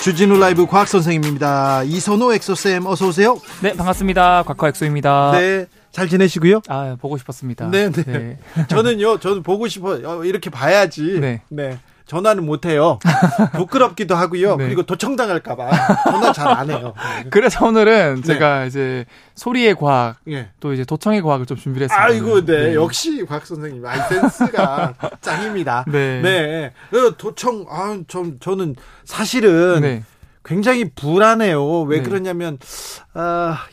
주진우 라이브 과학 선생님입니다. 이선호 엑소쌤 어서 오세요. 네, 반갑습니다. 곽화 엑소입니다. 네, 잘 지내시고요. 아, 보고 싶었습니다. 네네. 네. 저는요, 저도 보고 싶어요. 이렇게 봐야지. 네. 네. 전화는 못해요. 부끄럽기도 하고요. 네. 그리고 도청당할까봐 전화 잘 안 해요. 그래서 오늘은 제가 이제 소리의 과학, 또 이제 도청의 과학을 좀 준비를 했습니다. 아이고, 네. 역시 과학 선생님, 센스가 짱입니다. 네. 네. 도청, 저는 사실은 굉장히 불안해요. 왜 그러냐면,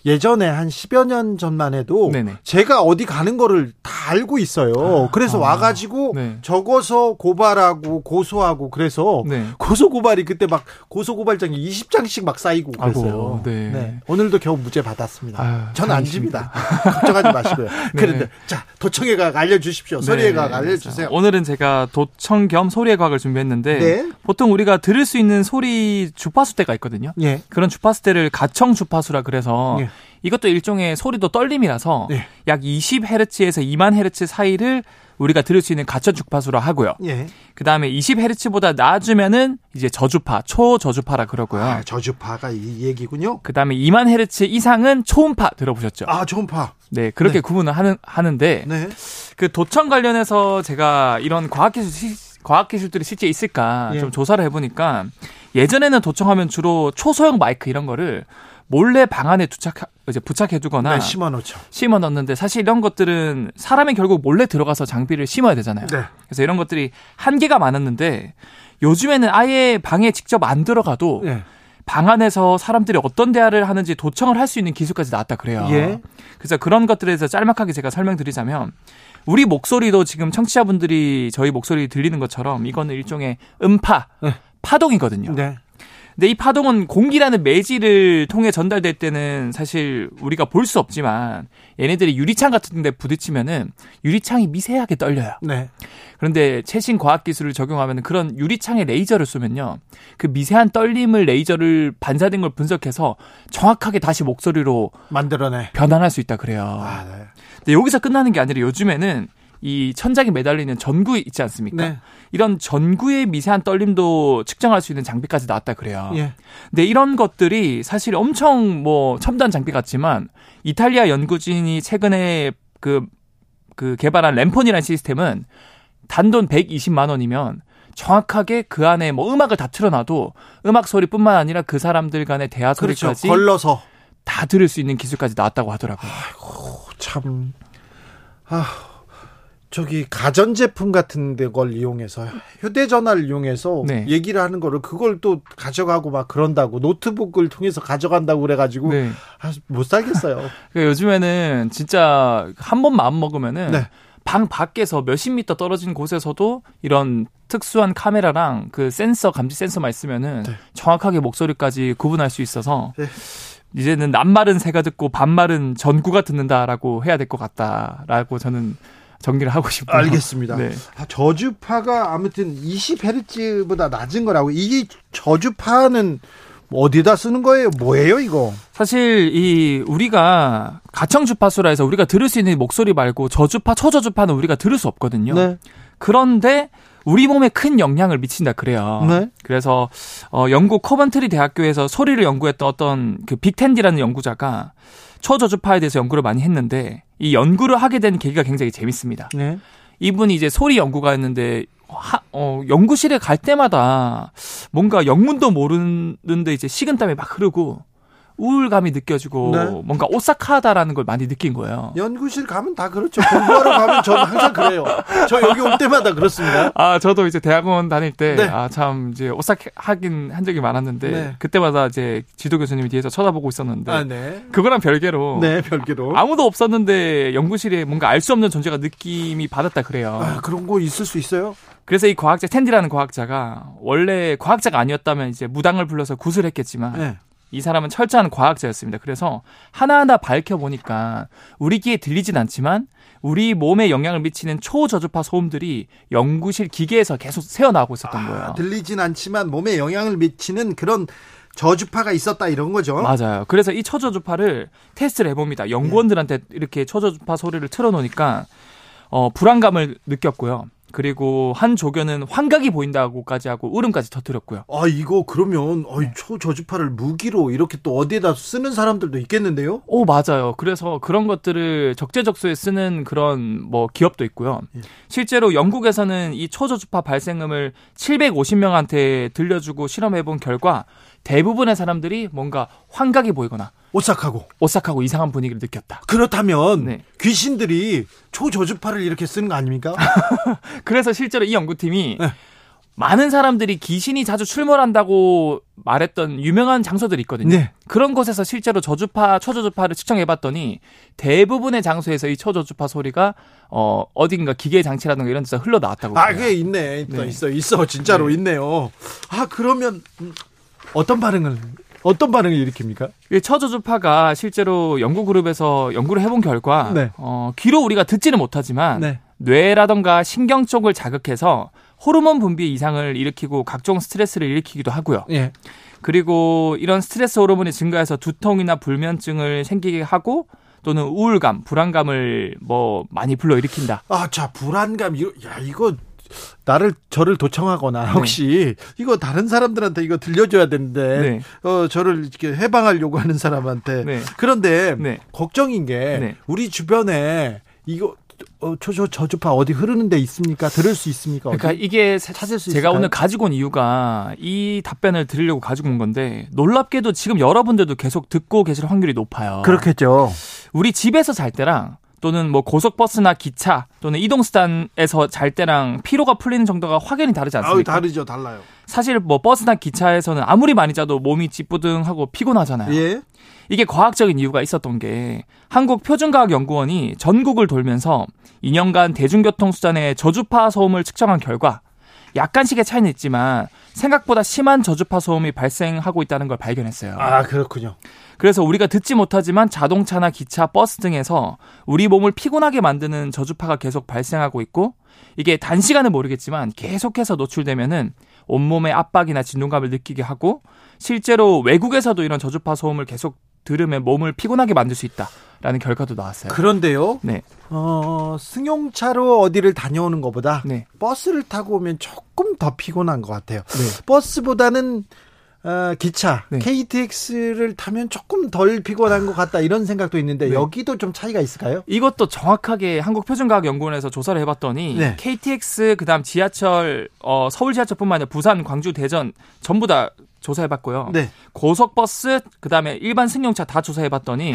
예전에 한 10여 년 전만 해도 제가 어디 가는 거를 다 알고 있어요. 그래서 와가지고 적어서 고발하고 고소하고 그래서 고소고발이 그때 막 고소고발장이 20장씩 막 쌓이고 그랬어요. 네. 오늘도 겨우 무죄 받았습니다. 전 안 집니다. 걱정하지 마시고요. 그런데 자, 도청의 과학 알려주십시오. 소리의 과학 알려주세요. 오늘은 제가 도청 겸 소리의 과학을 준비했는데 보통 우리가 들을 수 있는 소리 주파수 때 가 있거든요. 그런 주파수대를 가청 주파수라 그래서 이것도 일종의 소리도 떨림이라서 약 20Hz에서 2만 Hz 사이를 우리가 들을 수 있는 가청 주파수라 하고요. 그다음에 20Hz보다 낮으면은 이제 저주파, 초저주파라 그러고요. 아, 저주파가 이 얘기군요. 그다음에 2만 Hz 이상은 초음파 들어보셨죠? 아, 초음파. 네, 그렇게 구분을 하는데 그 도청 관련해서 제가 이런 과학기술들이 실제 있을까 좀 조사를 해보니까 예전에는 도청하면 주로 초소형 마이크 이런 거를 몰래 방 안에 부착해두거나 심어넣는데 사실 이런 것들은 사람이 결국 몰래 들어가서 장비를 심어야 되잖아요. 그래서 이런 것들이 한계가 많았는데 요즘에는 아예 방에 직접 안 들어가도 방 안에서 사람들이 어떤 대화를 하는지 도청을 할 수 있는 기술까지 나왔다 그래요. 그래서 그런 것들에 대해서 짤막하게 제가 설명드리자면 우리 목소리도 지금 청취자분들이 저희 목소리 들리는 것처럼 이거는 일종의 음파, 파동이거든요. 근데 이 파동은 공기라는 매질을 통해 전달될 때는 사실 우리가 볼 수 없지만 얘네들이 유리창 같은 데 부딪히면은 유리창이 미세하게 떨려요. 그런데 최신 과학 기술을 적용하면 그런 유리창에 레이저를 쏘면요. 그 미세한 떨림을 레이저를 반사된 걸 분석해서 정확하게 다시 목소리로 만들어내. 변환할 수 있다 그래요. 근데 여기서 끝나는 게 아니라 요즘에는 이 천장에 매달리는 전구 있지 않습니까? 이런 전구의 미세한 떨림도 측정할 수 있는 장비까지 나왔다 그래요. 근데 이런 것들이 사실 엄청 뭐 첨단 장비 같지만 이탈리아 연구진이 최근에 그 개발한 램폰이라는 시스템은 단돈 120만 원이면 정확하게 그 안에 뭐 음악을 다 틀어놔도 음악 소리뿐만 아니라 그 사람들 간의 대화 소리까지 걸러서 다 들을 수 있는 기술까지 나왔다고 하더라고요. 아이고, 참. 저기 가전제품 같은 걸 이용해서 휴대전화를 이용해서 얘기를 하는 거를 그걸 또 가져가고 막 그런다고 노트북을 통해서 가져간다고 그래가지고 못 살겠어요. 그러니까 요즘에는 진짜 한 번 마음 먹으면은 방 밖에서 몇십 미터 떨어진 곳에서도 이런 특수한 카메라랑 그 센서 감지 센서만 있으면은 정확하게 목소리까지 구분할 수 있어서 이제는 낱말은 새가 듣고 반말은 전구가 듣는다라고 해야 될 것 같다라고 저는 정리를 하고 싶어요. 알겠습니다. 저주파가 아무튼 20Hz보다 낮은 거라고. 이게 저주파는 어디다 쓰는 거예요? 뭐예요, 이거? 사실 이 우리가 가청 주파수라 해서 우리가 들을 수 있는 목소리 말고 저주파, 초저주파는 우리가 들을 수 없거든요. 그런데 우리 몸에 큰 영향을 미친다 그래요. 그래서 영국 커번트리 대학교에서 소리를 연구했던 어떤 그 빅텐디라는 연구자가 초저주파에 대해서 연구를 많이 했는데 이 연구를 하게 된 계기가 굉장히 재밌습니다. 이분이 이제 소리 연구가였는데 연구실에 갈 때마다 뭔가 영문도 모르는데 이제 식은땀이 막 흐르고 우울감이 느껴지고 네. 뭔가 오싹하다라는 걸 많이 느낀 거예요. 연구실 가면 다 그렇죠. 공부하러 가면 저는 항상 그래요. 저 여기 올 때마다 그렇습니다. 아, 저도 이제 대학원 다닐 때 네. 아, 참 이제 오싹하긴 한 적이 많았는데 네. 그때마다 이제 지도 교수님이 뒤에서 쳐다보고 있었는데 아, 네. 그거랑 별개로 네, 별개로 아무도 없었는데 연구실에 뭔가 알 수 없는 존재가 느낌이 받았다 그래요. 아, 그런 거 있을 수 있어요? 그래서 이 과학자 텐디라는 과학자가 원래 과학자가 아니었다면 이제 무당을 불러서 굿을 했겠지만 네. 이 사람은 철저한 과학자였습니다. 그래서 하나하나 밝혀보니까 우리 귀에 들리진 않지만 우리 몸에 영향을 미치는 초저주파 소음들이 연구실 기계에서 계속 새어나오고 있었던 거예요. 들리진 않지만 몸에 영향을 미치는 그런 저주파가 있었다 이런 거죠. 맞아요. 그래서 이 초저주파를 테스트를 해봅니다. 연구원들한테 이렇게 초저주파 소리를 틀어놓으니까 불안감을 느꼈고요. 그리고 한 조교는 환각이 보인다고까지 하고 울음까지 터뜨렸고요. 아, 이거 그러면 네. 초저주파를 무기로 이렇게 또 어디에다 쓰는 사람들도 있겠는데요? 오, 맞아요. 그래서 그런 것들을 적재적소에 쓰는 그런 기업도 있고요. 예. 실제로 영국에서는 이 초저주파 발생음을 750명한테 들려주고 실험해본 결과 대부분의 사람들이 뭔가 환각이 보이거나 오싹하고 이상한 분위기를 느꼈다. 그렇다면 네. 귀신들이 초저주파를 이렇게 쓰는 거 아닙니까? 그래서 실제로 이 연구팀이 네. 많은 사람들이 귀신이 자주 출몰한다고 말했던 유명한 장소들이 있거든요. 네. 그런 곳에서 실제로 저주파, 초저주파를 측정해봤더니 대부분의 장소에서 이 초저주파 소리가 어딘가 기계 장치라든가 이런 데서 흘러나왔다고. 아, 그게 있네. 네. 있어. 진짜로 네. 있네요. 아, 그러면 어떤 반응을 일으킵니까? 이 초저주파가 실제로 연구 그룹에서 연구를 해본 결과 네. 귀로 우리가 듣지는 못하지만 네. 뇌라든가 신경 쪽을 자극해서 호르몬 분비 이상을 일으키고 각종 스트레스를 일으키기도 하고요. 예. 그리고 이런 스트레스 호르몬이 증가해서 두통이나 불면증을 생기게 하고 또는 우울감, 불안감을 많이 불러일으킨다. 아, 자, 불안감 이거 저를 도청하거나 혹시 네. 이거 다른 사람들한테 이거 들려줘야 되는데 네. 저를 이렇게 해방하려고 하는 사람한테 네. 그런데 네. 걱정인 게 네. 우리 주변에 이거 저주파 어디 흐르는 데 있습니까? 들을 수 있습니까? 어디? 그러니까 이게 찾을 수 제가 있을까요? 오늘 가지고 온 이유가 이 답변을 드리려고 가지고 온 건데 놀랍게도 지금 여러분들도 계속 듣고 계실 확률이 높아요. 그렇겠죠. 우리 집에서 잘 때랑 또는 고속버스나 기차 또는 이동수단에서 잘 때랑 피로가 풀리는 정도가 확연히 다르지 않습니까? 다르죠. 달라요. 사실 버스나 기차에서는 아무리 많이 자도 몸이 찌뿌둥하고 피곤하잖아요. 예. 이게 과학적인 이유가 있었던 게 한국표준과학연구원이 전국을 돌면서 2년간 대중교통수단의 저주파 소음을 측정한 결과 약간씩의 차이는 있지만 생각보다 심한 저주파 소음이 발생하고 있다는 걸 발견했어요. 아, 그렇군요. 그래서 우리가 듣지 못하지만 자동차나 기차, 버스 등에서 우리 몸을 피곤하게 만드는 저주파가 계속 발생하고 있고 이게 단시간은 모르겠지만 계속해서 노출되면은 온몸에 압박이나 진동감을 느끼게 하고 실제로 외국에서도 이런 저주파 소음을 계속 들으면 몸을 피곤하게 만들 수 있다라는 결과도 나왔어요. 그런데요. 네. 승용차로 어디를 다녀오는 것보다 네. 버스를 타고 오면 조금 더 피곤한 것 같아요. 네. 버스보다는 기차, 네. KTX를 타면 조금 덜 피곤한 것 같다 이런 생각도 있는데 네. 여기도 좀 차이가 있을까요? 이것도 정확하게 한국표준과학연구원에서 조사를 해봤더니 네. KTX, 그다음 지하철, 서울 지하철뿐만 아니라 부산, 광주, 대전 전부 다 조사해봤고요. 네. 고속버스, 그다음에 일반 승용차 다 조사해봤더니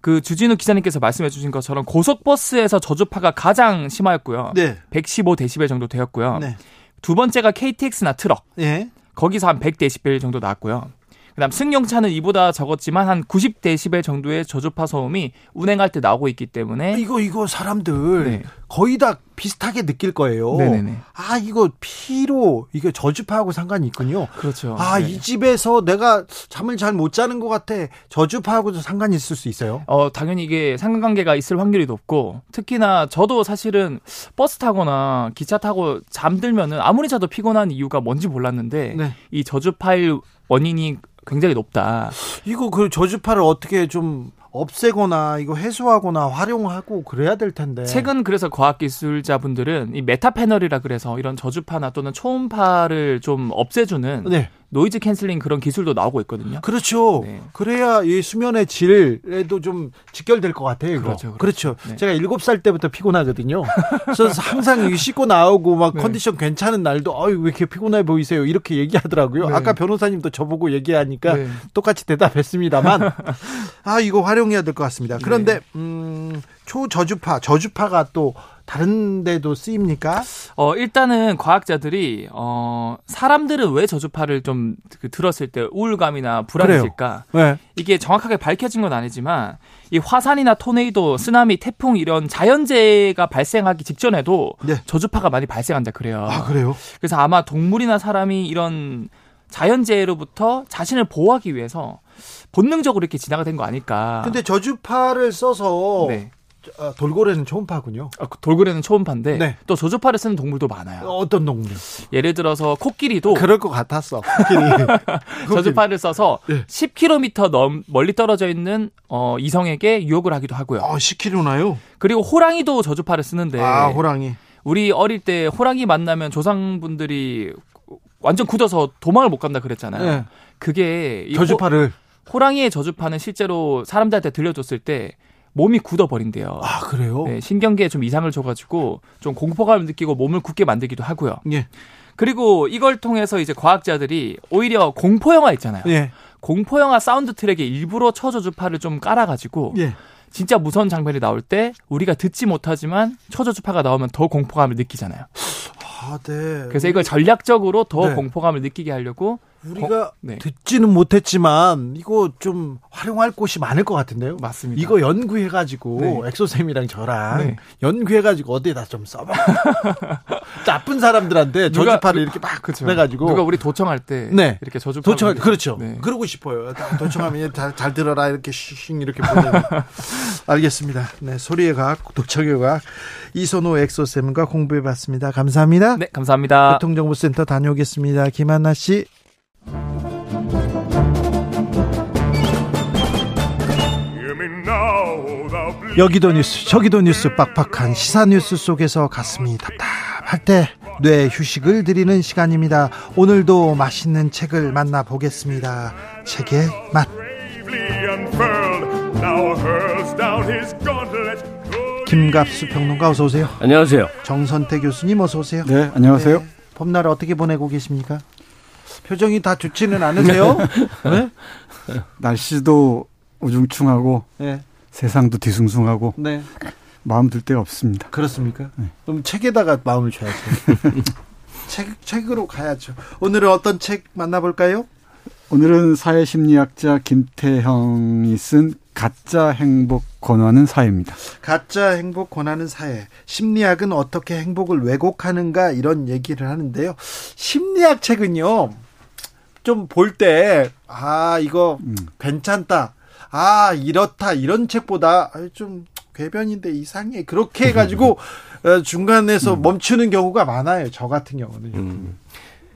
그 주진우 기자님께서 말씀해 주신 것처럼 고속버스에서 저주파가 가장 심하였고요. 네. 115dB 정도 되었고요. 네. 두 번째가 KTX나 트럭. 네. 거기서 한 100dB 정도 나왔고요. 그다음 승용차는 이보다 적었지만 한 90dB 정도의 저주파 소음이 운행할 때 나오고 있기 때문에 이거 사람들 네. 거의 다 비슷하게 느낄 거예요. 네네네. 아, 이거 피로 이게 저주파하고 상관이 있군요. 그렇죠. 아, 네. 이 집에서 내가 잠을 잘 못 자는 것 같아. 저주파하고도 상관이 있을 수 있어요. 당연히 이게 상관관계가 있을 확률이 높고 특히나 저도 사실은 버스 타거나 기차 타고 잠들면은 아무리 자도 피곤한 이유가 뭔지 몰랐는데 네. 이 저주파일 원인이 굉장히 높다. 이거 그 저주파를 어떻게 좀 없애거나 이거 해소하거나 활용하고 그래야 될 텐데. 최근 그래서 과학기술자분들은 이 메타패널이라 그래서 이런 저주파나 또는 초음파를 좀 없애주는 네. 노이즈 캔슬링 그런 기술도 나오고 있거든요. 그렇죠. 네. 그래야 이 수면의 질에도 좀 직결될 것 같아요. 이거. 그렇죠. 네. 제가 7살 때부터 피곤하거든요. 그래서 항상 씻고 나오고 막 네. 컨디션 괜찮은 날도 어이 왜 이렇게 피곤해 보이세요? 이렇게 얘기하더라고요. 네. 아까 변호사님도 저보고 얘기하니까 네. 똑같이 대답했습니다만 아 이거 활용해야 될 것 같습니다. 그런데 네. 저주파가 또 다른 데도 쓰입니까? 일단은 과학자들이 사람들은 왜 저주파를 좀 들었을 때 우울감이나 불안해질까? 네. 이게 정확하게 밝혀진 건 아니지만 이 화산이나 토네이도, 쓰나미, 태풍 이런 자연재해가 발생하기 직전에도 네. 저주파가 많이 발생한다 그래요. 아, 그래요? 그래서 아마 동물이나 사람이 이런 자연재해로부터 자신을 보호하기 위해서 본능적으로 이렇게 진화가 된 거 아닐까? 근데 저주파를 써서 네. 돌고래는 초음파군요. 돌고래는 초음파인데 네. 또 저주파를 쓰는 동물도 많아요. 어떤 동물? 예를 들어서 코끼리도 그럴 것 같았어. 저주파를 써서 네. 10km 멀리 떨어져 있는 이성에게 유혹을 하기도 하고요. 10km나요? 그리고 호랑이도 저주파를 쓰는데. 아, 호랑이. 우리 어릴 때 호랑이 만나면 조상분들이 완전 굳어서 도망을 못 간다 그랬잖아요. 네. 그게 저주파를 호랑이의 저주파는 실제로 사람들한테 들려줬을 때 몸이 굳어버린대요. 아, 그래요? 네, 신경계에 좀 이상을 줘가지고 좀 공포감을 느끼고 몸을 굳게 만들기도 하고요. 예. 그리고 이걸 통해서 이제 과학자들이 오히려 공포영화 있잖아요. 예. 공포영화 사운드 트랙에 일부러 저주파를 좀 깔아가지고 예. 진짜 무서운 장면이 나올 때 우리가 듣지 못하지만 저주파가 나오면 더 공포감을 느끼잖아요. 아, 네. 그래서 이걸 전략적으로 더 네. 공포감을 느끼게 하려고 우리가 네. 듣지는 못했지만 이거 좀 활용할 곳이 많을 것 같은데요. 맞습니다. 이거 연구해가지고 네. 엑소쌤이랑 저랑 네. 연구해가지고 어디에다 좀 써봐. 나쁜 사람들한테 저주파를 이렇게 막 해가지고 누가 우리 도청할 때 네. 이렇게 저주파 그렇죠. 네. 그러고 싶어요. 도청하면 잘 들어라 이렇게 쉥 이렇게 보내고. 알겠습니다. 네, 소리의 과학, 도청의 과학 이선호 엑소쌤과 공부해봤습니다. 감사합니다. 네, 감사합니다. 교통정보센터 다녀오겠습니다. 김한나 씨. 여기도 뉴스 저기도 뉴스 빡빡한 시사 뉴스 속에서 가슴이 답답할 때 뇌 휴식을 드리는 시간입니다. 오늘도 맛있는 책을 만나보겠습니다. 책의 맛. 김갑수 평론가 어서 오세요. 안녕하세요. 정선태 교수님 어서 오세요. 네, 안녕하세요. 네, 봄날 어떻게 보내고 계십니까? 표정이 다 좋지는 않으세요? 네? 날씨도 우중충하고 네. 세상도 뒤숭숭하고 네. 마음 둘 데가 없습니다. 그렇습니까? 네. 그럼 책에다가 마음을 줘야죠. 책으로 가야죠. 오늘은 어떤 책 만나볼까요? 오늘은 사회심리학자 김태형이 쓴 가짜 행복 권하는 사회입니다. 가짜 행복 권하는 사회. 심리학은 어떻게 행복을 왜곡하는가 이런 얘기를 하는데요. 심리학 책은요. 좀 볼 때 아, 이거 괜찮다. 아, 이렇다. 이런 책보다 좀 궤변인데 이상해. 그렇게 해 가지고 중간에서 멈추는 경우가 많아요. 저 같은 경우는요.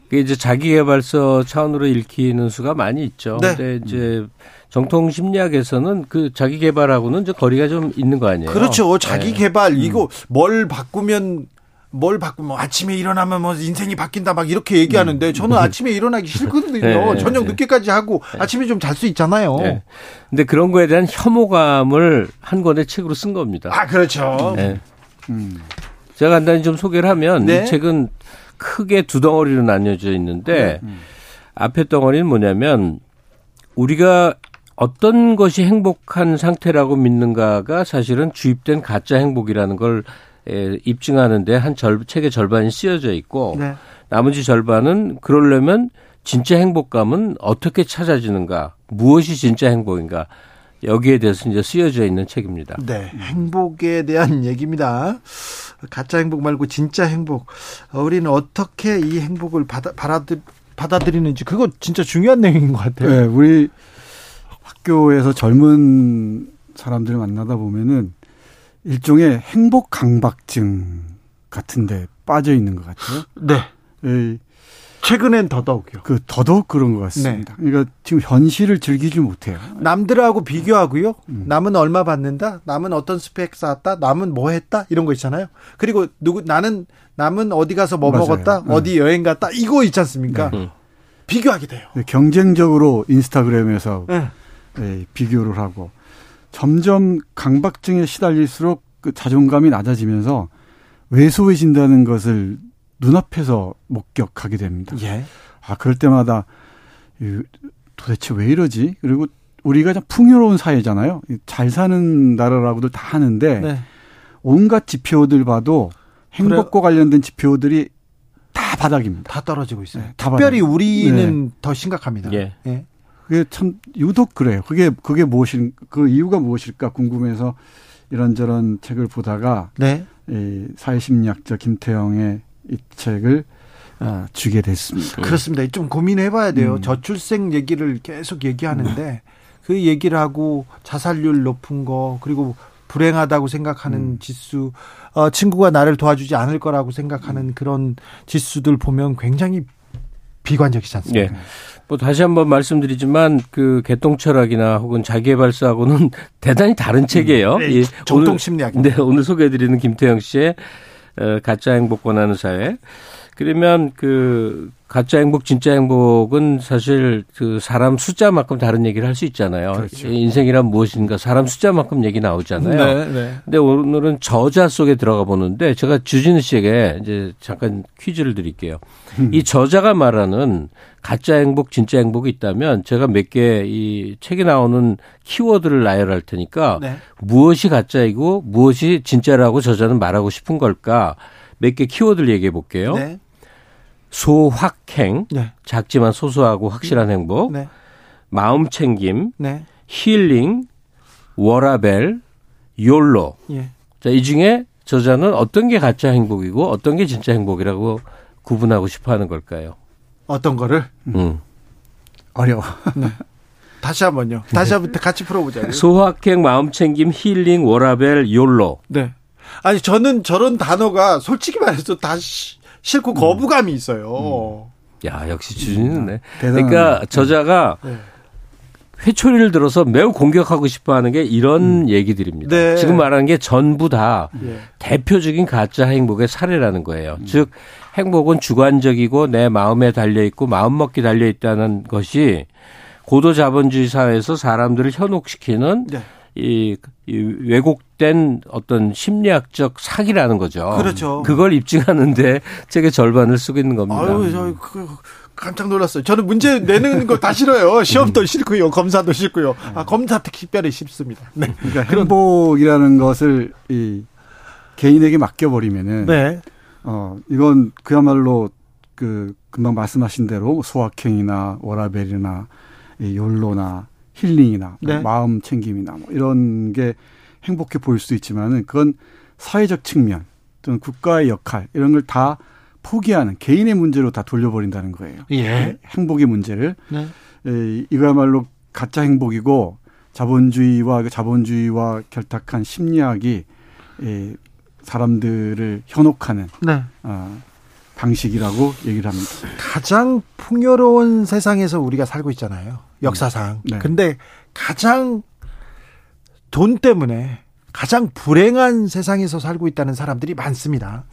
그게 이제 자기개발서 차원으로 읽히는 수가 많이 있죠. 네. 근데 이제 정통 심리학에서는 그 자기개발하고는 이제 거리가 좀 있는 거 아니에요? 그렇죠. 자기개발 네. 이거 뭘 바꾸면 아침에 일어나면 뭐 인생이 바뀐다 막 이렇게 얘기하는데 저는 아침에 일어나기 싫거든요. 네, 저녁 늦게까지 하고 네. 아침에 좀 잘 수 있잖아요. 네. 근데 그런 거에 대한 혐오감을 한 권의 책으로 쓴 겁니다. 아, 그렇죠. 네. 제가 간단히 좀 소개를 하면 네. 이 책은 크게 두 덩어리로 나뉘어져 있는데 앞에 덩어리는 뭐냐면 우리가 어떤 것이 행복한 상태라고 믿는가가 사실은 주입된 가짜 행복이라는 걸 입증하는데 한 책의 절반이 쓰여져 있고 네. 나머지 절반은 그러려면 진짜 행복감은 어떻게 찾아지는가, 무엇이 진짜 행복인가, 여기에 대해서 이제 쓰여져 있는 책입니다. 네, 행복에 대한 얘기입니다. 가짜 행복 말고 진짜 행복. 우리는 어떻게 이 행복을 받아들이는지 그거 진짜 중요한 내용인 것 같아요. 네, 우리 학교에서 젊은 사람들을 만나다 보면은 일종의 행복 강박증 같은데 빠져 있는 것 같아요. 네. 네. 최근엔 더더욱요. 더더욱 그런 것 같습니다. 네. 그러니까 지금 현실을 즐기지 못해요. 남들하고 비교하고요. 남은 얼마 받는다. 남은 어떤 스펙 쌓았다. 남은 뭐 했다. 이런 거 있잖아요. 그리고 나는 남은 어디 가서 뭐 맞아요. 먹었다. 어디 여행 갔다. 이거 있지 않습니까? 네. 비교하게 돼요. 경쟁적으로 인스타그램에서 비교를 하고 점점 강박증에 시달릴수록 그 자존감이 낮아지면서 왜소해진다는 것을 눈앞에서 목격하게 됩니다. 예. 아, 그럴 때마다 도대체 왜 이러지? 그리고 우리가 참 풍요로운 사회잖아요. 잘 사는 나라라고들 다 하는데 네. 온갖 지표들 봐도 행복과 관련된 지표들이 다 바닥입니다. 다 떨어지고 있어요. 네, 다 특별히 바닥. 우리는 네. 더 심각합니다. 예. 예. 그게 참 유독 그래요. 그게 무엇인 그 이유가 무엇일까 궁금해서 이런저런 책을 보다가 네. 이 사회심리학자 김태형의 이 책을 주게 됐습니다. 그렇습니다. 좀 고민해봐야 돼요. 저출생 얘기를 계속 얘기하는데 그 얘기를 하고 자살률 높은 거 그리고 불행하다고 생각하는 지수, 친구가 나를 도와주지 않을 거라고 생각하는 그런 지수들 보면 굉장히 비관적이지 않습니까? 네. 뭐 다시 한번 말씀드리지만 그 개똥철학이나 혹은 자기개발서하고는 대단히 다른 책이에요. 네, 정통심리학. 네, 오늘 소개해드리는 김태형 씨의 가짜 행복 권하는 사회. 그러면 그 가짜 행복, 진짜 행복은 사실 그 사람 숫자만큼 다른 얘기를 할 수 있잖아요. 그렇죠. 인생이란 무엇인가 사람 숫자만큼 얘기 나오잖아요. 네, 네. 근데 오늘은 저자 속에 들어가 보는데 제가 주진우 씨에게 이제 잠깐 퀴즈를 드릴게요. 이 저자가 말하는 가짜 행복, 진짜 행복이 있다면 제가 몇 개 이 책에 나오는 키워드를 나열할 테니까 네. 무엇이 가짜이고 무엇이 진짜라고 저자는 말하고 싶은 걸까? 몇 개 키워드를 얘기해 볼게요. 네. 소확행, 네. 작지만 소소하고 확실한 행복, 네. 마음 챙김, 네. 힐링, 워라벨, 욜로. 예. 자, 이 중에 저자는 어떤 게 가짜 행복이고 어떤 게 진짜 행복이라고 구분하고 싶어하는 걸까요? 어떤 거를? 어려워. 네. 다시 한번요. 다시 한번 같이 풀어보자고요. 소확행, 마음 챙김, 힐링, 워라벨, 욜로. 네. 아니 저는 저런 단어가 솔직히 말해서 다 싫고 거부감이 있어요. 야 역시 주진우네. 그러니까 저자가 네. 회초리를 들어서 매우 공격하고 싶어하는 게 이런 얘기들입니다. 네. 지금 말하는 게 전부 다 네. 대표적인 가짜 행복의 사례라는 거예요. 즉 행복은 주관적이고 내 마음에 달려있고 마음먹기 달려있다는 것이 고도 자본주의 사회에서 사람들을 현혹시키는 네. 이 왜곡된 어떤 심리학적 사기라는 거죠. 그렇죠. 그걸 입증하는데 책의 절반을 쓰고 있는 겁니다. 아유, 저 깜짝 놀랐어요. 저는 문제 내는 거 다 싫어요. 시험도 싫고요, 검사도 싫고요. 아, 검사 특별히 싫습니다. 네. 그러니까 행복이라는 것을 이 개인에게 맡겨버리면은, 네. 이건 그야말로 그 금방 말씀하신 대로 소확행이나 워라벨이나 이 욜로나 힐링이나 네. 마음 챙김이나 뭐 이런 게 행복해 보일 수 있지만은 그건 사회적 측면 또는 국가의 역할 이런 걸 다 포기하는 개인의 문제로 다 돌려버린다는 거예요. 예. 행복의 문제를 네. 이거야말로 가짜 행복이고 자본주의와 결탁한 심리학이 사람들을 현혹하는 네. 방식이라고 얘기를 합니다. 가장 풍요로운 세상에서 우리가 살고 있잖아요. 역사상. 네. 근데 가장 돈 때문에 가장 불행한 세상에서 살고 있다는 사람들이 많습니다.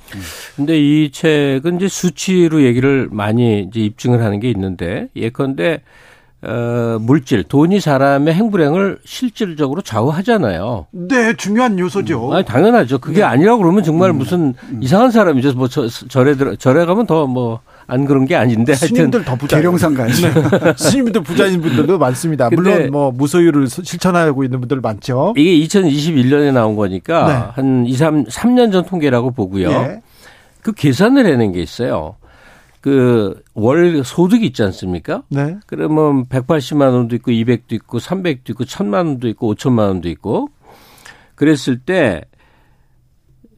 근데 이 책은 이제 수치로 얘기를 많이 이제 입증을 하는 게 있는데 예컨대 물질, 돈이 사람의 행불행을 실질적으로 좌우하잖아요. 네, 중요한 요소죠. 아니, 당연하죠. 그게 네. 아니라고 그러면 정말 무슨 이상한 사람이죠. 뭐 절에 가면 더 뭐 안 그런 게 아닌데 스님들 더 부자. 계룡산 가요. 스님들 부자인 분들도 많습니다. 물론 뭐 무소유를 실천하고 있는 분들 많죠. 이게 2021년에 나온 거니까 네. 한 3년 전 통계라고 보고요. 네. 그 계산을 해낸 게 있어요. 그 월 소득이 있지 않습니까? 네. 그러면 180만 원도 있고 200도 있고 300도 있고 1000만 원도 있고 5000만 원도 있고 그랬을 때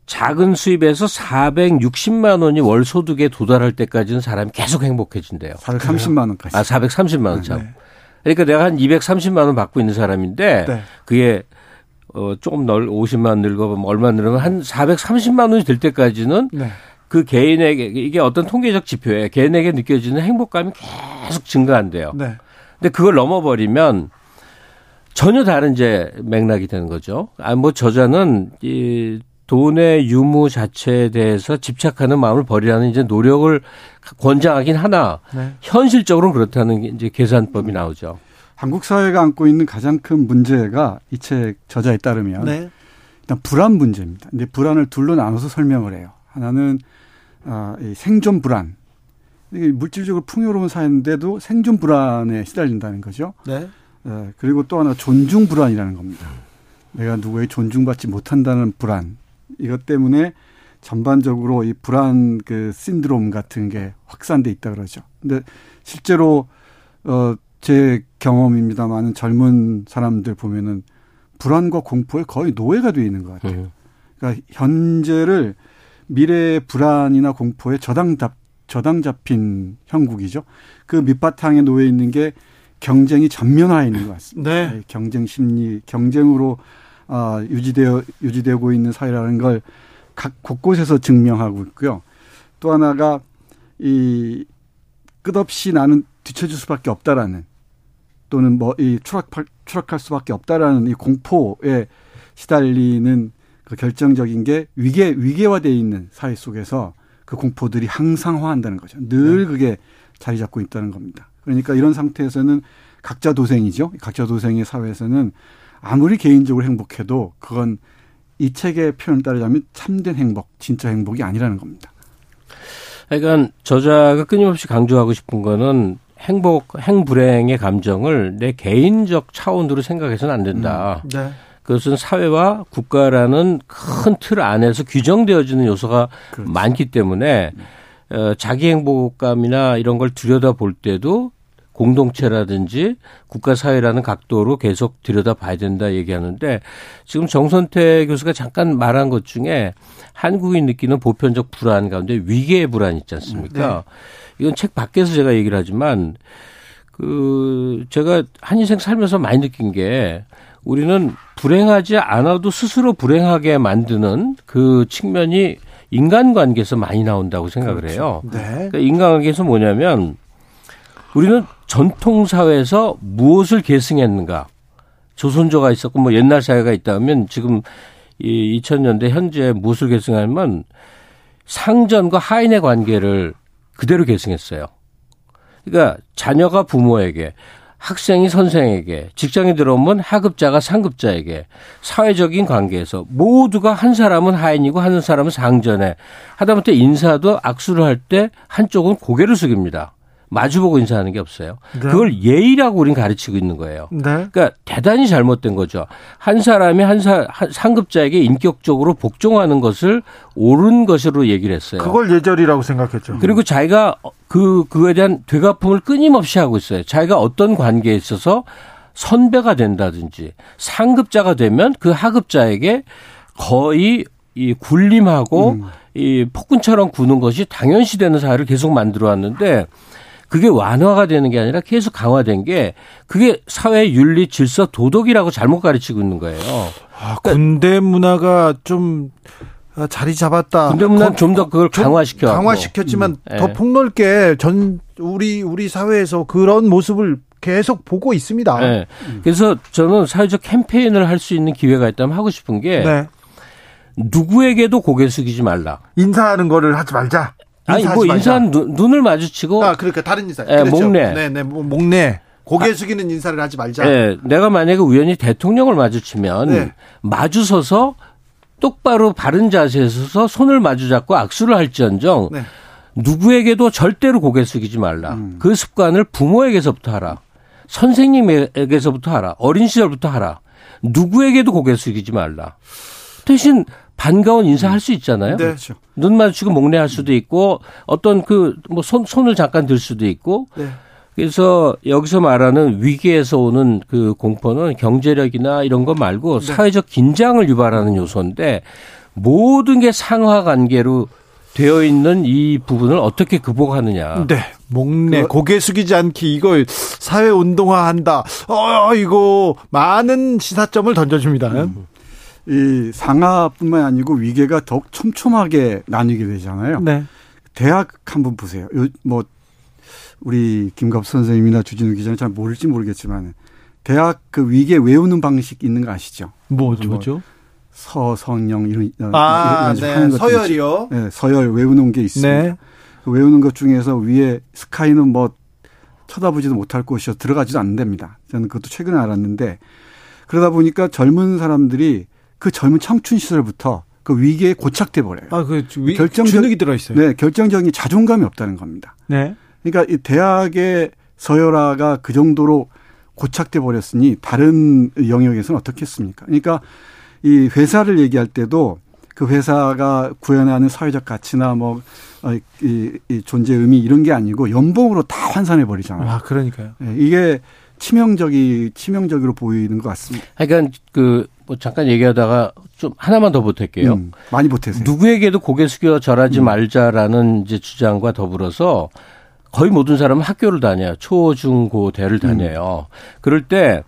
작은 수입에서 460만 원이 월 소득에 도달할 때까지는 사람이 계속 행복해진대요. 430만 원까지. 아, 430만 원 참. 네. 그러니까 내가 한 230만 원 받고 있는 사람인데 네. 그게 조금 50만 원 늘고 얼마 늘으면 한 430만 원이 될 때까지는 네. 그 개인에게 이게 어떤 통계적 지표에 개인에게 느껴지는 행복감이 계속 증가한대요. 네. 근데 그걸 넘어버리면 전혀 다른 이제 맥락이 되는 거죠. 아, 뭐 저자는 이 돈의 유무 자체에 대해서 집착하는 마음을 버리라는 이제 노력을 권장하긴 하나 네. 현실적으로는 그렇다는 게 이제 계산법이 나오죠. 한국 사회가 안고 있는 가장 큰 문제가 이 책 저자에 따르면 네. 일단 불안 문제입니다. 이제 불안을 둘로 나눠서 설명을 해요. 하나는 생존 불안. 이게 물질적으로 풍요로운 사회인데도 생존 불안에 시달린다는 거죠. 네. 그리고 또 하나 존중 불안이라는 겁니다. 내가 누구의 존중받지 못한다는 불안. 이것 때문에 전반적으로 이 불안 그 신드롬 같은 게 확산돼 있다 그러죠. 근데 실제로 제 경험입니다만은 젊은 사람들 보면은 불안과 공포에 거의 노예가 돼 있는 것 같아요. 그러니까 현재를 미래의 불안이나 공포에 저당 잡힌 형국이죠. 그 밑바탕에 놓여 있는 게 경쟁이 전면화해 있는 것 같습니다. 네. 경쟁 심리, 경쟁으로 유지되고 있는 사회라는 걸 각 곳곳에서 증명하고 있고요. 또 하나가 이 끝없이 나는 뒤처질 수밖에 없다라는 또는 이 추락할 수밖에 없다라는 이 공포에 시달리는 그 결정적인 게 위계화되어 있는 사회 속에서 그 공포들이 항상화한다는 거죠. 늘 그게 자리 잡고 있다는 겁니다. 그러니까 이런 상태에서는 각자 도생이죠. 각자 도생의 사회에서는 아무리 개인적으로 행복해도 그건 이 책의 표현을 따르자면 참된 행복, 진짜 행복이 아니라는 겁니다. 그러니까 저자가 끊임없이 강조하고 싶은 거는 행불행의 감정을 내 개인적 차원으로 생각해서는 안 된다. 네. 그것은 사회와 국가라는 큰 틀 안에서 규정되어지는 요소가 그렇죠. 많기 때문에 자기 행복감이나 이런 걸 들여다볼 때도 공동체라든지 국가사회라는 각도로 계속 들여다봐야 된다 얘기하는데 지금 정선태 교수가 잠깐 말한 것 중에 한국인이 느끼는 보편적 불안 가운데 위계의 불안 있지 않습니까? 네. 이건 책 밖에서 제가 얘기를 하지만 제가 한 인생 살면서 많이 느낀 게 우리는 불행하지 않아도 스스로 불행하게 만드는 그 측면이 인간관계에서 많이 나온다고 생각을 해요. 네. 그러니까 인간관계에서 뭐냐면 우리는 전통사회에서 무엇을 계승했는가. 조선조가 있었고 뭐 옛날 사회가 있다면 지금 이 2000년대 현재 무엇을 계승하면 상전과 하인의 관계를 그대로 계승했어요. 그러니까 자녀가 부모에게 학생이 선생에게, 직장에 들어오면 하급자가 상급자에게, 사회적인 관계에서 모두가 한 사람은 하인이고 한 사람은 상전에, 하다못해 인사도 악수를 할 때 한쪽은 고개를 숙입니다. 마주보고 인사하는 게 없어요. 네. 그걸 예의라고 우린 가르치고 있는 거예요. 네. 그러니까 대단히 잘못된 거죠. 한 사람이 상급자에게 인격적으로 복종하는 것을 옳은 것으로 얘기를 했어요. 그걸 예절이라고 생각했죠. 그리고 자기가 그거에 대한 되갚음을 끊임없이 하고 있어요. 자기가 어떤 관계에 있어서 선배가 된다든지 상급자가 되면 그 하급자에게 거의 이 군림하고 이 폭군처럼 구는 것이 당연시되는 사회를 계속 만들어 왔는데 그게 완화가 되는 게 아니라 계속 강화된 게 그게 사회 윤리 질서 도덕이라고 잘못 가르치고 있는 거예요. 아, 군대 문화가 좀 자리 잡았다. 군대 문화는 좀 더 그걸 강화시켰지만 더 폭넓게 우리 사회에서 그런 모습을 계속 보고 있습니다. 네. 그래서 저는 사회적 캠페인을 할 수 있는 기회가 있다면 하고 싶은 게 네. 누구에게도 고개 숙이지 말라. 인사하는 거를 하지 말자. 아니 뭐 인사는 눈을 마주치고 그러니까 다른 인사. 예, 그렇죠. 목례. 고개 숙이는 인사를 하지 말자. 예, 내가 만약에 우연히 대통령을 마주치면 네. 마주서서 똑바로 바른 자세에서 서서 손을 마주잡고 악수를 할지언정 네. 누구에게도 절대로 고개 숙이지 말라. 그 습관을 부모에게서부터 하라. 선생님에게서부터 하라. 어린 시절부터 하라. 누구에게도 고개 숙이지 말라. 대신 반가운 인사할 수 있잖아요. 네. 그렇죠. 눈 마주치고 목례할 수도 있고 어떤 손을 잠깐 들 수도 있고. 네. 그래서 여기서 말하는 위기에서 오는 그 공포는 경제력이나 이런 거 말고 네. 사회적 긴장을 유발하는 요소인데 모든 게 상하 관계로 되어 있는 이 부분을 어떻게 극복하느냐. 네. 목례 고개 숙이지 않기 이거 사회 운동화한다. 이거 많은 시사점을 던져줍니다. 이 상하뿐만 아니고 위계가 더욱 촘촘하게 나뉘게 되잖아요. 네. 대학 한번 보세요. 우리 김갑수 선생님이나 주진우 기자는 잘 모를지 모르겠지만 대학 그 위계 외우는 방식 있는 거 아시죠? 뭐죠? 서성영 이런 하는 것 서열이요. 네, 서열 외우는 게 있습니다. 네. 외우는 것 중에서 위에 스카이는 뭐 쳐다보지도 못할 곳이어 들어가지도 않는답니다. 저는 그것도 최근에 알았는데, 그러다 보니까 젊은 사람들이 그 젊은 청춘 시절부터 그 위기에 고착돼 버려요. 아, 그 주눅이 들어 있어요. 네, 결정적인 자존감이 없다는 겁니다. 네. 그러니까 이 대학의 서열화가 그 정도로 고착돼 버렸으니 다른 영역에서는 어떻겠습니까? 그러니까 이 회사를 얘기할 때도 그 회사가 구현하는 사회적 가치나 뭐 이 존재 의미 이런 게 아니고 연봉으로 다 환산해 버리잖아요. 아, 그러니까요. 네, 이게 치명적으로 보이는 것 같습니다. 그러니까 그 뭐 잠깐 얘기하다가 좀 하나만 더 보탤게요. 많이 보태세요. 누구에게도 고개 숙여 절하지 말자라는 이제 주장과 더불어서 거의 모든 사람은 학교를 다녀요. 초, 중, 고, 대를 다녀요. 그럴 때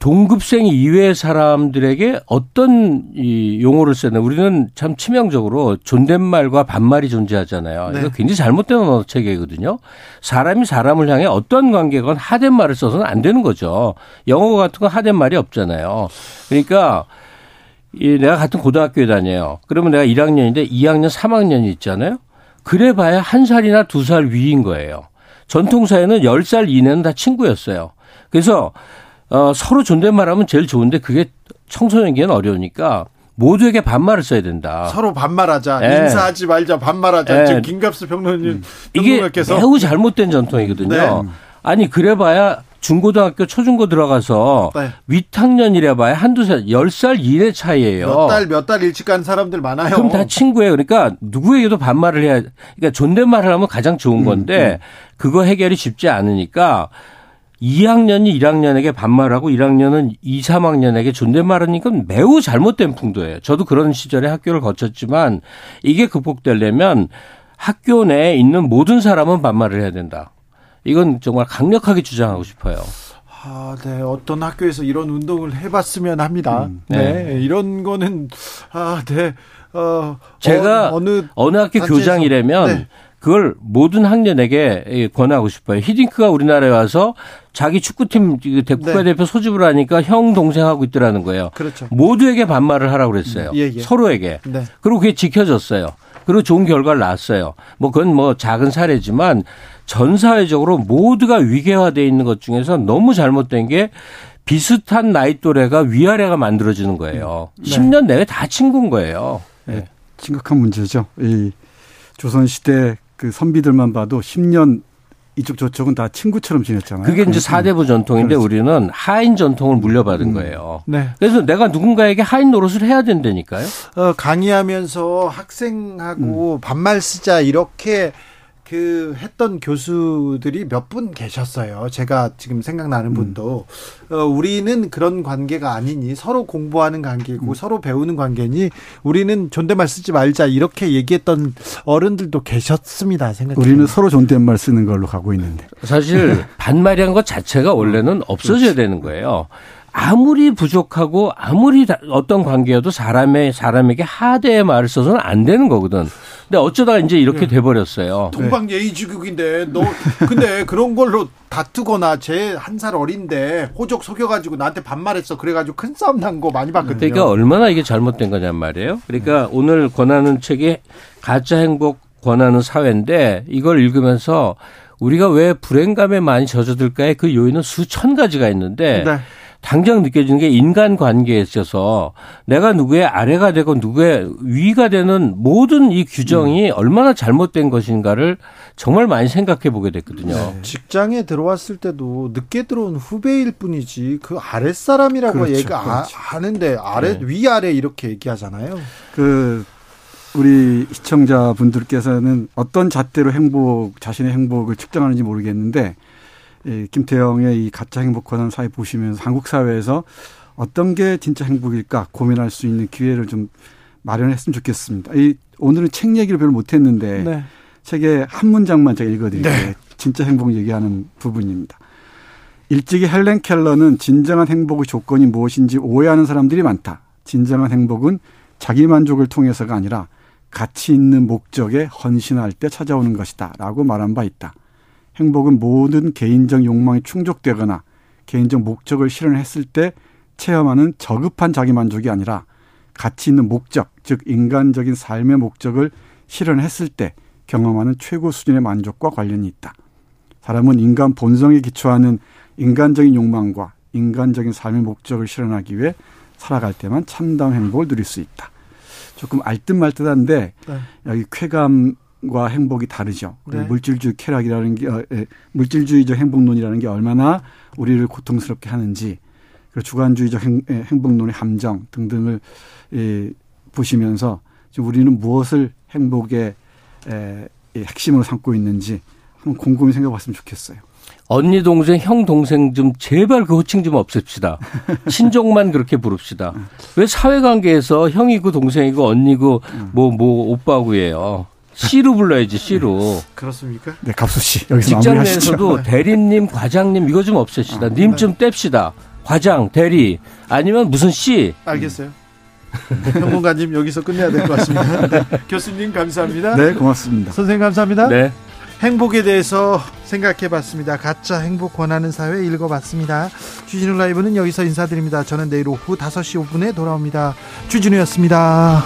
동급생 이외의 사람들에게 어떤 이 용어를 쓰는, 우리는 참 치명적으로 존댓말과 반말이 존재하잖아요. 네. 이거 굉장히 잘못된 언어 체계거든요. 사람이 사람을 향해 어떤 관계건 하된 말을 써서는 안 되는 거죠. 영어 같은 건 하된 말이 없잖아요. 그러니까 내가 같은 고등학교에 다녀요. 그러면 내가 1학년인데 2학년, 3학년이 있잖아요. 그래봐야 한 살이나 두 살 위인 거예요. 전통사회는 10살 이내는 다 친구였어요. 그래서 서로 존댓말하면 제일 좋은데 그게 청소년기엔 어려우니까 모두에게 반말을 써야 된다. 서로 반말하자. 네. 인사하지 말자. 반말하자. 네. 지금 김갑수 평론님 이게 매우 잘못된 전통이거든요. 네. 아니 그래봐야 중고등학교 초중고 들어가서 네. 윗학년이라봐야 한두 살, 10살 이내 차이예요. 몇 달 일찍 간 사람들 많아요. 그럼 다 친구예요. 그러니까 누구에게도 반말을 해야, 그러니까 존댓말을 하면 가장 좋은 건데 그거 해결이 쉽지 않으니까 2학년이 1학년에게 반말하고 1학년은 2, 3학년에게 존댓말하는 건 매우 잘못된 풍도예요. 저도 그런 시절에 학교를 거쳤지만 이게 극복되려면 학교 내에 있는 모든 사람은 반말을 해야 된다. 이건 정말 강력하게 주장하고 싶어요. 아, 네. 어떤 학교에서 이런 운동을 해봤으면 합니다. 네. 네. 이런 거는, 아, 네. 제가 어느 학교 교장이라면 네. 그걸 모든 학년에게 권하고 싶어요. 히딩크가 우리나라에 와서 자기 축구팀 국가대표 네. 소집을 하니까 형, 동생하고 있더라는 거예요. 그렇죠. 모두에게 반말을 하라고 그랬어요. 예. 서로에게. 네. 그리고 그게 지켜졌어요. 그리고 좋은 결과를 낳았어요. 뭐 그건 뭐 작은 사례지만 전 사회적으로 모두가 위계화되어 있는 것 중에서 너무 잘못된 게 비슷한 나이 또래가 위아래가 만들어지는 거예요. 네. 10년 내에 다 친구인 거예요. 네. 심각한 문제죠. 이 조선시대 그 선비들만 봐도 10년 이쪽 저쪽은 다 친구처럼 지냈잖아요. 그게 이제 4대부 전통인데 그렇지. 우리는 하인 전통을 물려받은 거예요. 네. 그래서 내가 누군가에게 하인 노릇을 해야 된다니까요. 강의하면서 학생하고 반말 쓰자 이렇게 그 했던 교수들이 몇 분 계셨어요. 제가 지금 생각나는 분도 우리는 그런 관계가 아니니 서로 공부하는 관계고 서로 배우는 관계니 우리는 존댓말 쓰지 말자 이렇게 얘기했던 어른들도 계셨습니다. 생각해보면. 우리는 서로 존댓말 쓰는 걸로 가고 있는데. 사실 반말이란 것 자체가 원래는 없어져야 되는 거예요. 아무리 부족하고 아무리 어떤 관계여도 사람에게 하대의 말을 써서는 안 되는 거거든. 근데 어쩌다가 이제 이렇게 돼버렸어요. 동방예의지국인데 너 근데 그런 걸로 다투거나 쟤 한 살 어린데 호적 속여가지고 나한테 반말했어. 그래가지고 큰 싸움 난 거 많이 봤거든요. 그러니까 얼마나 이게 잘못된 거냔 말이에요. 그러니까 오늘 권하는 책이 가짜 행복 권하는 사회인데 이걸 읽으면서 우리가 왜 불행감에 많이 젖어들까의 그 요인은 수천 가지가 있는데 당장 느껴지는 게 인간관계에 있어서 내가 누구의 아래가 되고 누구의 위가 되는 모든 이 규정이 얼마나 잘못된 것인가를 정말 많이 생각해 보게 됐거든요. 네. 직장에 들어왔을 때도 늦게 들어온 후배일 뿐이지 그 아랫사람이라고 그렇죠, 얘기가 그렇죠. 하는데 네. 위아래 이렇게 얘기하잖아요. 우리 시청자분들께서는 어떤 잣대로 자신의 행복을 측정하는지 모르겠는데 김태형의 이 가짜 행복 권하는 사회 보시면서 한국 사회에서 어떤 게 진짜 행복일까 고민할 수 있는 기회를 좀 마련했으면 좋겠습니다. 오늘은 책 얘기를 별로 못했는데 네. 책의 한 문장만 제가 읽어드릴게요. 네. 진짜 행복 얘기하는 부분입니다. 일찍이 헬렌 켈러는 진정한 행복의 조건이 무엇인지 오해하는 사람들이 많다. 진정한 행복은 자기 만족을 통해서가 아니라 가치 있는 목적에 헌신할 때 찾아오는 것이다 라고 말한 바 있다. 행복은 모든 개인적 욕망이 충족되거나 개인적 목적을 실현했을 때 체험하는 저급한 자기만족이 아니라 가치 있는 목적, 즉 인간적인 삶의 목적을 실현했을 때 경험하는 최고 수준의 만족과 관련이 있다. 사람은 인간 본성에 기초하는 인간적인 욕망과 인간적인 삶의 목적을 실현하기 위해 살아갈 때만 참다운 행복을 누릴 수 있다. 조금 알듯말듯한데 네. 여기 쾌감과 행복이 다르죠. 네. 물질주의 쾌락이라는 게 물질주의적 행복론이라는 게 얼마나 우리를 고통스럽게 하는지 그리고 주관주의적 행복론의 함정 등등을 보시면서 우리는 무엇을 행복의 핵심으로 삼고 있는지 한번 곰곰이 생각해봤으면 좋겠어요. 언니 동생, 형 동생 좀 제발 그 호칭 좀 없앱시다. 친족만 그렇게 부릅시다. 왜 사회관계에서 형이고 동생이고 언니고 뭐 오빠고 해요. 씨로 불러야지 씨로. 네. 그렇습니까? 네, 갑수 씨. 여기서 직장 내에서도 대리님, 과장님 이거 좀 없앱시다. 님 좀 뗍시다. 과장, 대리 아니면 무슨 씨. 알겠어요. 평론가님 여기서 끝내야 될 것 같습니다. 네. 교수님 감사합니다. 네, 고맙습니다. 선생님 감사합니다. 네. 행복에 대해서 생각해봤습니다. 가짜 행복 권하는 사회 읽어봤습니다. 주진우 라이브는 여기서 인사드립니다. 저는 내일 오후 5시 5분에 돌아옵니다. 주진우였습니다.